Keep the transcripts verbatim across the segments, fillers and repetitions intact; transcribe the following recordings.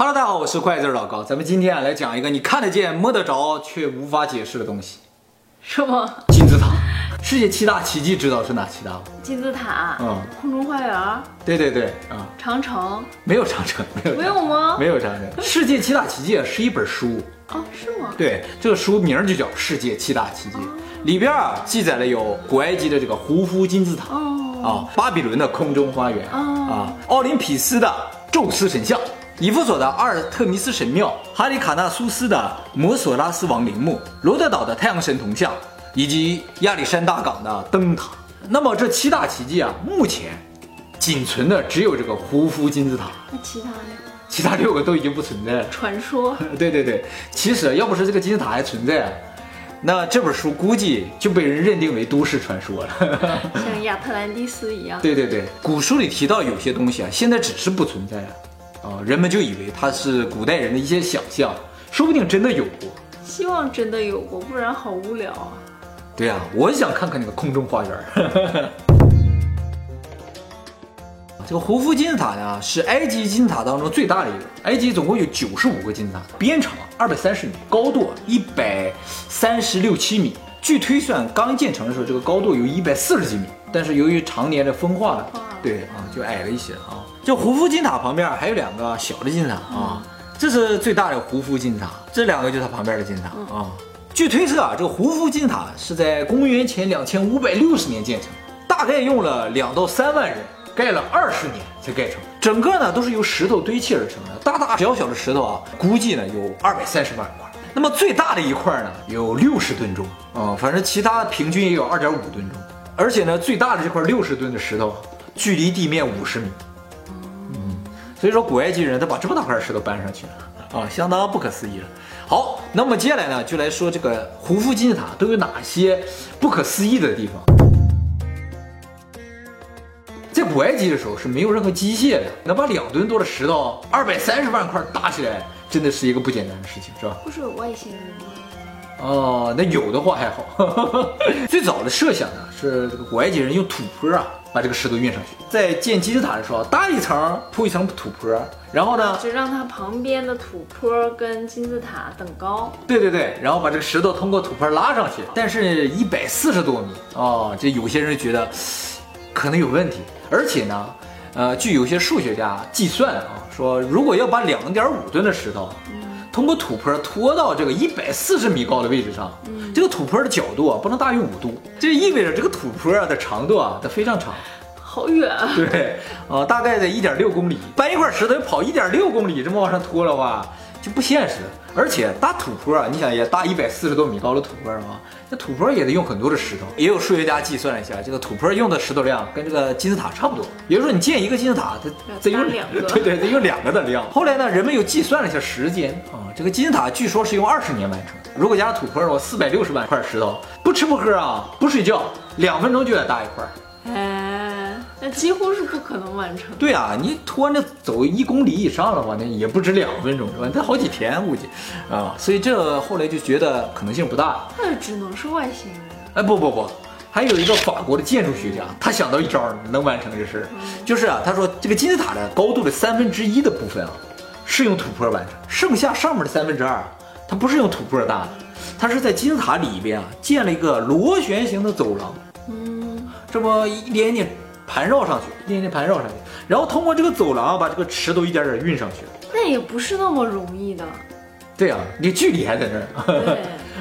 Hello， 大家好，我是怪字老高，咱们今天啊来讲一个你看得见、摸得着却无法解释的东西。什么？金字塔。世界七大奇迹，知道是哪七大吗？金字塔。嗯。空中花园。对对对，啊。长城。没有长城，没有。没有吗？没有长城。世界七大奇迹是一本书。哦，是吗？对，这个书名就叫《世界七大奇迹》，里边啊记载了有古埃及的这个胡夫金字塔，啊，巴比伦的空中花园，啊，奥林匹斯的宙斯神像。 以弗所的阿尔特弥斯神庙，哈里卡纳苏斯的摩索拉斯王陵墓，罗德岛的太阳神铜像，以及亚历山大港的灯塔。那么这七大奇迹啊，目前仅存的只有这个胡夫金字塔。那其他呢？其他六个都已经不存在了。传说。对对对，其实要不是这个金字塔还存在啊，那这本书估计就被人认定为都市传说了，像亚特兰蒂斯一样。对对对，古书里提到有些东西啊，现在只是不存在了。 啊、哦，人们就以为它是古代人的一些想象，说不定真的有过。希望真的有过，不然好无聊啊。对呀、啊，我想看看那个空中花园。这个胡夫金字塔呢，是埃及金字塔当中最大的一个。埃及总共有九十五个金字塔，边长二百三十米，高度一百三十六七米。据推算，刚建成的时候，这个高度有一百四十几米，但是由于常年的风化呢，对啊，就矮了一些啊。 这胡夫金塔旁边还有两个小的金字塔啊，这是最大的胡夫金字塔，这两个就是它旁边的金字塔啊。据推测啊，这个胡夫金塔是在公元前两千五百六十年建成，大概用了两到三万人盖了二十年才盖成。整个呢都是由石头堆砌而成的，大大小小的石头啊，估计呢有二百三十万块。那么最大的一块呢有六十吨重啊，反正其他平均也有二点五吨重。而且呢，最大的这块六十吨的石头，距离地面五十米。 所以说，古埃及人他把这么大块石头搬上去了啊，相当不可思议了。好，那么接下来呢，就来说这个胡夫金字塔都有哪些不可思议的地方。在古埃及的时候是没有任何机械的，能把两吨多的石头、二百三十万块搭起来，真的是一个不简单的事情，是吧？不是有外星人吗？哦，那有的话还好。最早的设想呢，是这个古埃及人用土坡啊。 把这个石头运上去，在建金字塔的时候，搭一层铺一层土坡，然后呢，只让它旁边的土坡跟金字塔等高。对对对，然后把这个石头通过土坡拉上去，但是一百四十多米哦，这有些人觉得可能有问题，而且呢，呃，据有些数学家计算啊，说如果要把两点五吨的石头。嗯 通过土坡拖到这个一百四十米高的位置上，嗯、这个土坡的角度啊不能大于五度，这意味着这个土坡啊的长度啊它非常长，好远啊！对，啊、呃、大概在一点六公里，搬一块石头跑一点六公里，这么往上拖的话就不现实。而且搭土坡啊，你想也搭一百四十多米高的土坡啊，那土坡也得用很多的石头。也有数学家计算了一下，这个土坡用的石头量跟这个金字塔差不多，也就是说你建一个金字塔，它得用两个，对对，得用两个的量。后来呢，人们又计算了一下时间啊。 这个金字塔据说是用二十年完成的，如果加上土坡，我四百六十万块石头，不吃不喝啊，不睡觉，两分钟就得搭一块。哎，那几乎是不可能完成。对啊，你拖着走一公里以上的话，那也不止两分钟是吧？那好几天估计，啊，所以这后来就觉得可能性不大。那只能是外星人。哎，不不不。 还有一个法国的建筑学家，他想到一招能完成这事，就是啊，他说这个金字塔的高度的三分之一的部分啊，是用土坡完成，剩下上面的三分之二，它不是用土坡搭的，它是在金字塔里边啊建了一个螺旋形的走廊，嗯，这么一点一点盘绕上去，一点一点盘绕上去，然后通过这个走廊把这个石头一点点运上去，那也不是那么容易的。对啊，你距离还在那儿。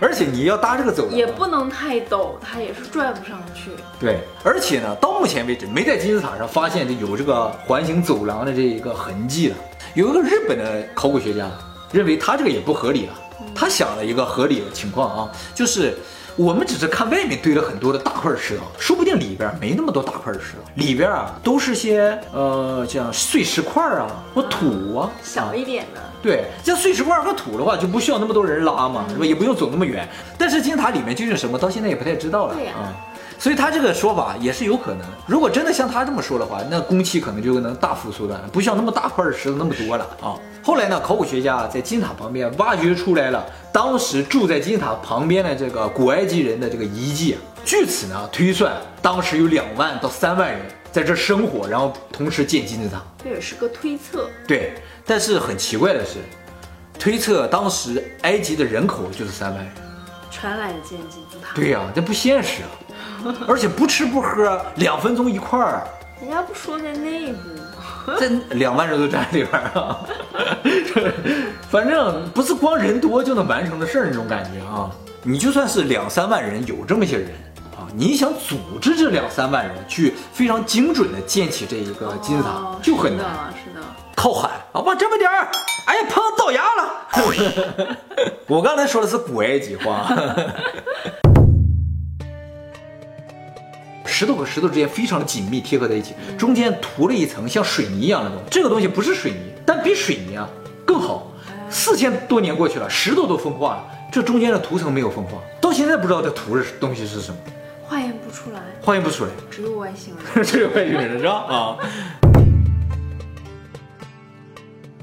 而且你要搭这个走廊，也不能太陡，它也是拽不上去。对，而且呢，到目前为止没在金字塔上发现有这个环形走廊的这一个痕迹了。有一个日本的考古学家认为他这个也不合理了，他想了一个合理的情况啊，就是我们只是看外面堆了很多的大块石头，说不定里边没那么多大块石头，里边啊都是些呃像碎石块啊或土啊，小一点的。 对，像碎石块和土的话，就不需要那么多人拉嘛，是吧？也不用走那么远。但是金字塔里面究竟什么，到现在也不太知道了。对呀、啊嗯，所以他这个说法也是有可能。如果真的像他这么说的话，那工期可能就能大幅缩短，不需要那么大块的石头那么多了啊。后来呢，考古学家在金字塔旁边挖掘出来了当时住在金字塔旁边的这个古埃及人的这个遗迹，据此呢推算，当时有两万到三万人在这生活，然后同时见金字塔。这也是个推测。对，但是很奇怪的是，推测当时埃及的人口就是三万人。传来建金字塔。对呀、啊，这不现实啊！而且不吃不喝，两分钟一块儿。人家不说在内部。 这两万人都站里边啊，反正不是光人多就能完成的事儿那种感觉啊。你就算是两三万人，有这么些人啊，你想组织这两三万人去非常精准的建起这一个金字塔，就很难。是的，靠喊啊，哇，这么点儿，哎呀，碰到牙了。我刚才说的是古埃及话。石头和石头之间非常的紧密贴合在一起，中间涂了一层像水泥一样的东西。这个东西不是水泥，但比水泥啊更好。四千多年过去了，石头都风化了，这中间的涂层没有风化，到现在不知道这涂的东西是什么，化验不出来，化验不出来，只有外星人，只有外星人是吧？啊，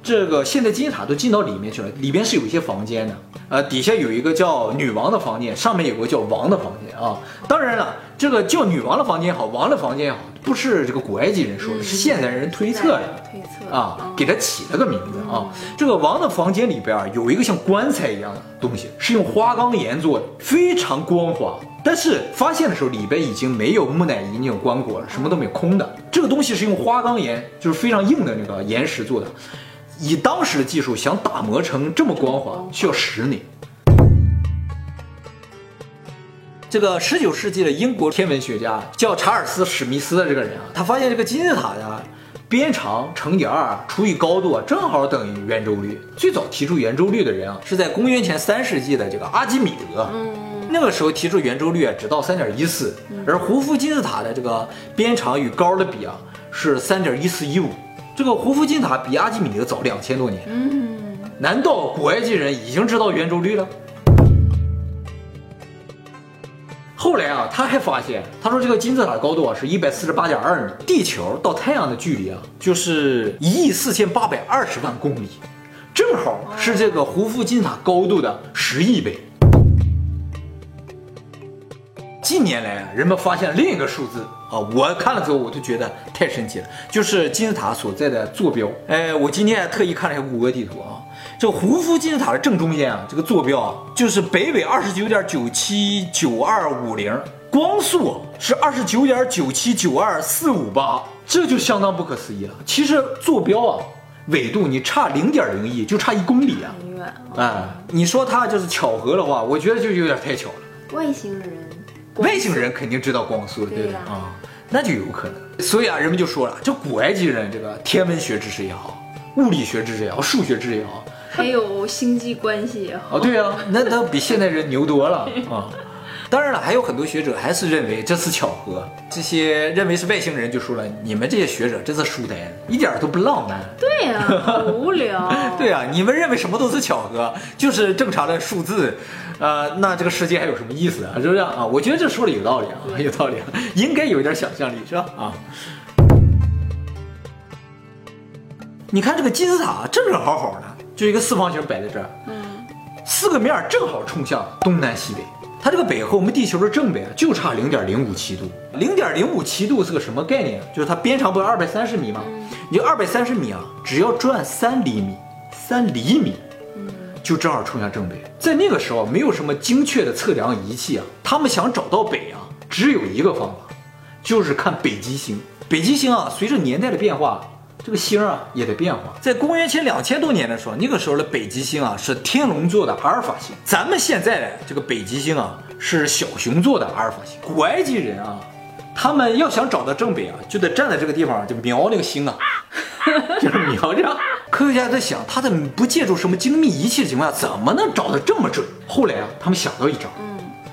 这个现在金字塔都进到里面去了，里面是有一些房间的。 呃，底下有一个叫女王的房间，上面有个叫王的房间啊。当然了，这个叫女王的房间也好，王的房间也好，不是这个古埃及人说的，嗯、是现代人推测的，推测啊，嗯、给他起了个名字啊。嗯、这个王的房间里边啊，有一个像棺材一样的东西，是用花岗岩做的，非常光滑。但是发现的时候，里边已经没有木乃伊那种棺椁了，什么都没有，空的。这个东西是用花岗岩，就是非常硬的那个岩石做的。 以当时的技术，想打磨成这么光滑，需要十年。这个十九世纪的英国天文学家叫查尔斯·史密斯的这个人啊，他发现这个金字塔呀，边长乘以二除以高度啊，正好等于圆周率。最早提出圆周率的人啊，是在公元前三世纪的这个阿基米德。嗯 那个时候提出圆周率啊，只到 三点一四， 而胡夫金字塔的这个边长与高的比啊是 三点一四一五。这个胡夫金字塔比阿基米德早两千多年。嗯，难道古埃及人已经知道圆周率了？后来啊，他还发现，他说这个金字塔的高度啊是 一百四十八点二米，地球到太阳的距离啊就是一亿四千八百二十万公里，正好是这个胡夫金字塔高度的十亿倍。 近年来啊，人们发现另一个数字啊，我看了之后我就觉得太神奇了，就是金字塔所在的坐标。哎，我今天特意看了一下谷歌地图啊，这胡夫金字塔的正中间啊，这个坐标啊，就是北纬二十九点九七九二五零，光速是二十九点九七九二四五八，这就相当不可思议了。其实坐标啊，纬度你差零点零一，就差一公里啊，很远。哎，你说它就是巧合的话，我觉得就有点太巧了。外星人。 外星人肯定知道光速了，对不对啊？那就有可能。所以啊，人们就说了，这古埃及人这个天文学知识也好，物理学知识也好，数学知识也好，还有星际关系也好。啊、哦，对啊，那他比现代人牛多了啊。当然了，还有很多学者还是认为这是巧合。这些认为是外星人就说了，你们这些学者真是书呆子，一点都不浪漫。对呀、啊，好无聊。对呀、啊，你们认为什么都是巧合，就是正常的数字，呃，那这个世界还有什么意思啊？是不是啊？我觉得这说的有道理啊，有道理、啊，应该有一点想象力，是吧？啊。 你看这个金字塔正正好好的，就一个四方形摆在这儿，嗯，四个面正好冲向东南西北。它这个北和我们地球的正北就差 零点零五七度。零点零五七度是个什么概念？就是它边长不是二百三十米吗？你这二百三十米啊，只要转三厘米，三厘米，就正好冲向正北。在那个时候没有什么精确的测量仪器啊，他们想找到北啊，只有一个方法，就是看北极星。北极星啊，随着年代的变化。 这个星啊也得变化，在公元前两千多年的时候，那个时候的北极星啊是天龙座的阿尔法星，咱们现在的这个北极星啊是小熊座的阿尔法星。古埃及人啊，他们要想找到正北啊，就得站在这个地方就瞄那个星啊，就是瞄着。科学家在想，他在不借助什么精密仪器的情况下，怎么能找得这么准？后来啊，他们想到一招。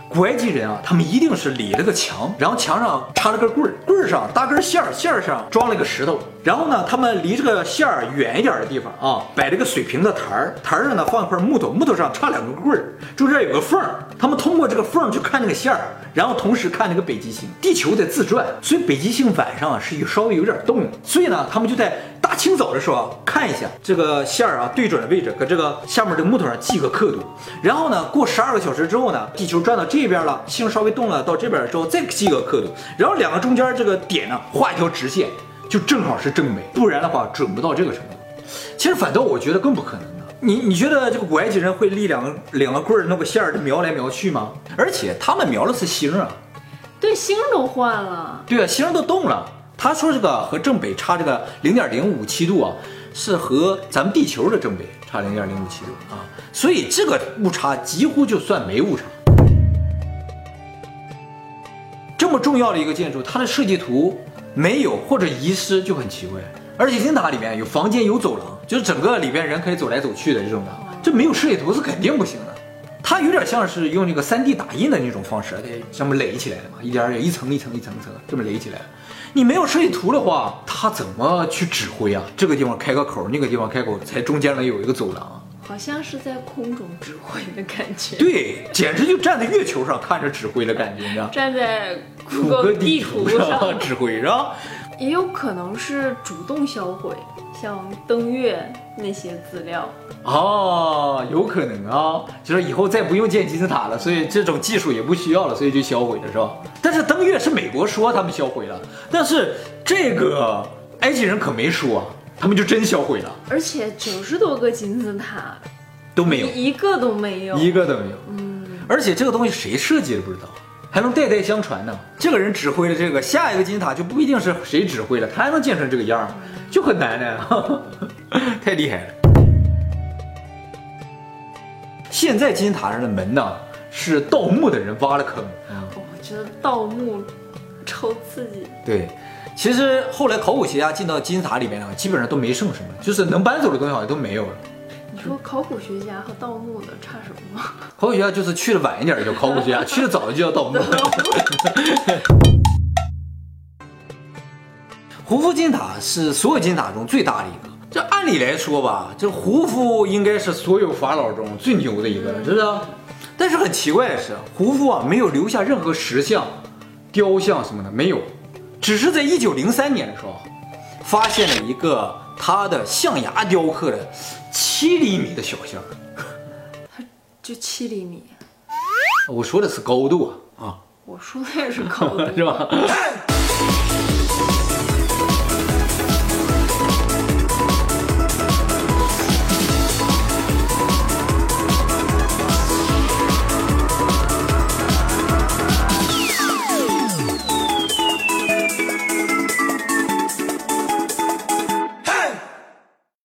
古埃及人啊，他们一定是垒了个墙，然后墙上插了根棍儿，棍儿上搭根线儿，线儿上装了个石头，然后呢，他们离这个线儿远一点的地方啊，摆这个水平的台儿，台上呢放一块木头，木头上插两根棍儿，中间有个缝儿。他们通过这个缝儿去看那个线儿，然后同时看那个北极星。地球在自转，所以北极星晚上啊是有稍微有点动的。所以呢，他们就在大清早的时候啊看一下这个线儿啊对准的位置，搁这个下面这个木头上记个刻度。然后呢，过十二个小时之后呢，地球转到这边了，星稍微动了到这边之后再记个刻度，然后两个中间这个点呢画一条直线。 就正好是正美，不然的话准不到这个程度。其实反倒我觉得更不可能的。你你觉得这个古埃及人会立两个两个棍儿弄个线儿瞄来瞄去吗？而且他们瞄的是星啊，对，星都换了，对啊，星都动了。他说这个和正北差这个零点零五七度啊，是和咱们地球的正北差零点零五七度啊，所以这个误差几乎就算没误差。 这么重要的一个建筑，它的设计图没有或者遗失就很奇怪。而且金字塔里面有房间有走廊，就是整个里边人可以走来走去的这种的，这没有设计图是肯定不行的。它有点像是用那个 三D 打印的那种方式，得这么垒起来的嘛，一点点一层一层一层一层这么垒起来。你没有设计图的话，它怎么去指挥啊？这个地方开个口，那个地方开口，才中间能有一个走廊。 好像是在空中指挥的感觉，对，简直就站在月球上看着指挥的感觉，你知道？站在谷歌地图上指挥是吧？也有可能是主动销毁，像登月那些资料。哦，有可能啊，就是以后再不用建金字塔了，所以这种技术也不需要了，所以就销毁了，是吧？但是登月是美国说他们销毁了，但是这个埃及人可没说啊。 他们就真销毁了，而且九十多个金字塔都没有，一个都没有，一个都没有。嗯，而且这个东西谁设计的不知道，还能代代相传呢。这个人指挥了这个，下一个金字塔就不一定是谁指挥了，他还能建成这个样，就很难呢，太厉害了。现在金字塔上的门呢，是盗墓的人挖了坑。我觉得盗墓超刺激。对。 其实后来考古学家进到金字塔里面啊，基本上都没剩什么，就是能搬走的东西好像都没有了。你说考古学家和盗墓的差什么吗？考古学家就是去的晚一点叫考古学家，去的早就叫盗墓。胡夫金字塔是所有金字塔中最大的一个。 这按理来说吧，这胡夫应该是所有法老中最牛的一个了，是不是？但是很奇怪的是，胡夫啊没有留下任何石像、雕像什么的，没有。 只是在一九零三年的时候，发现了一个他的象牙雕刻的七厘米的小象，就七厘米。我说的是高度啊啊！我说的也是高度，是吧？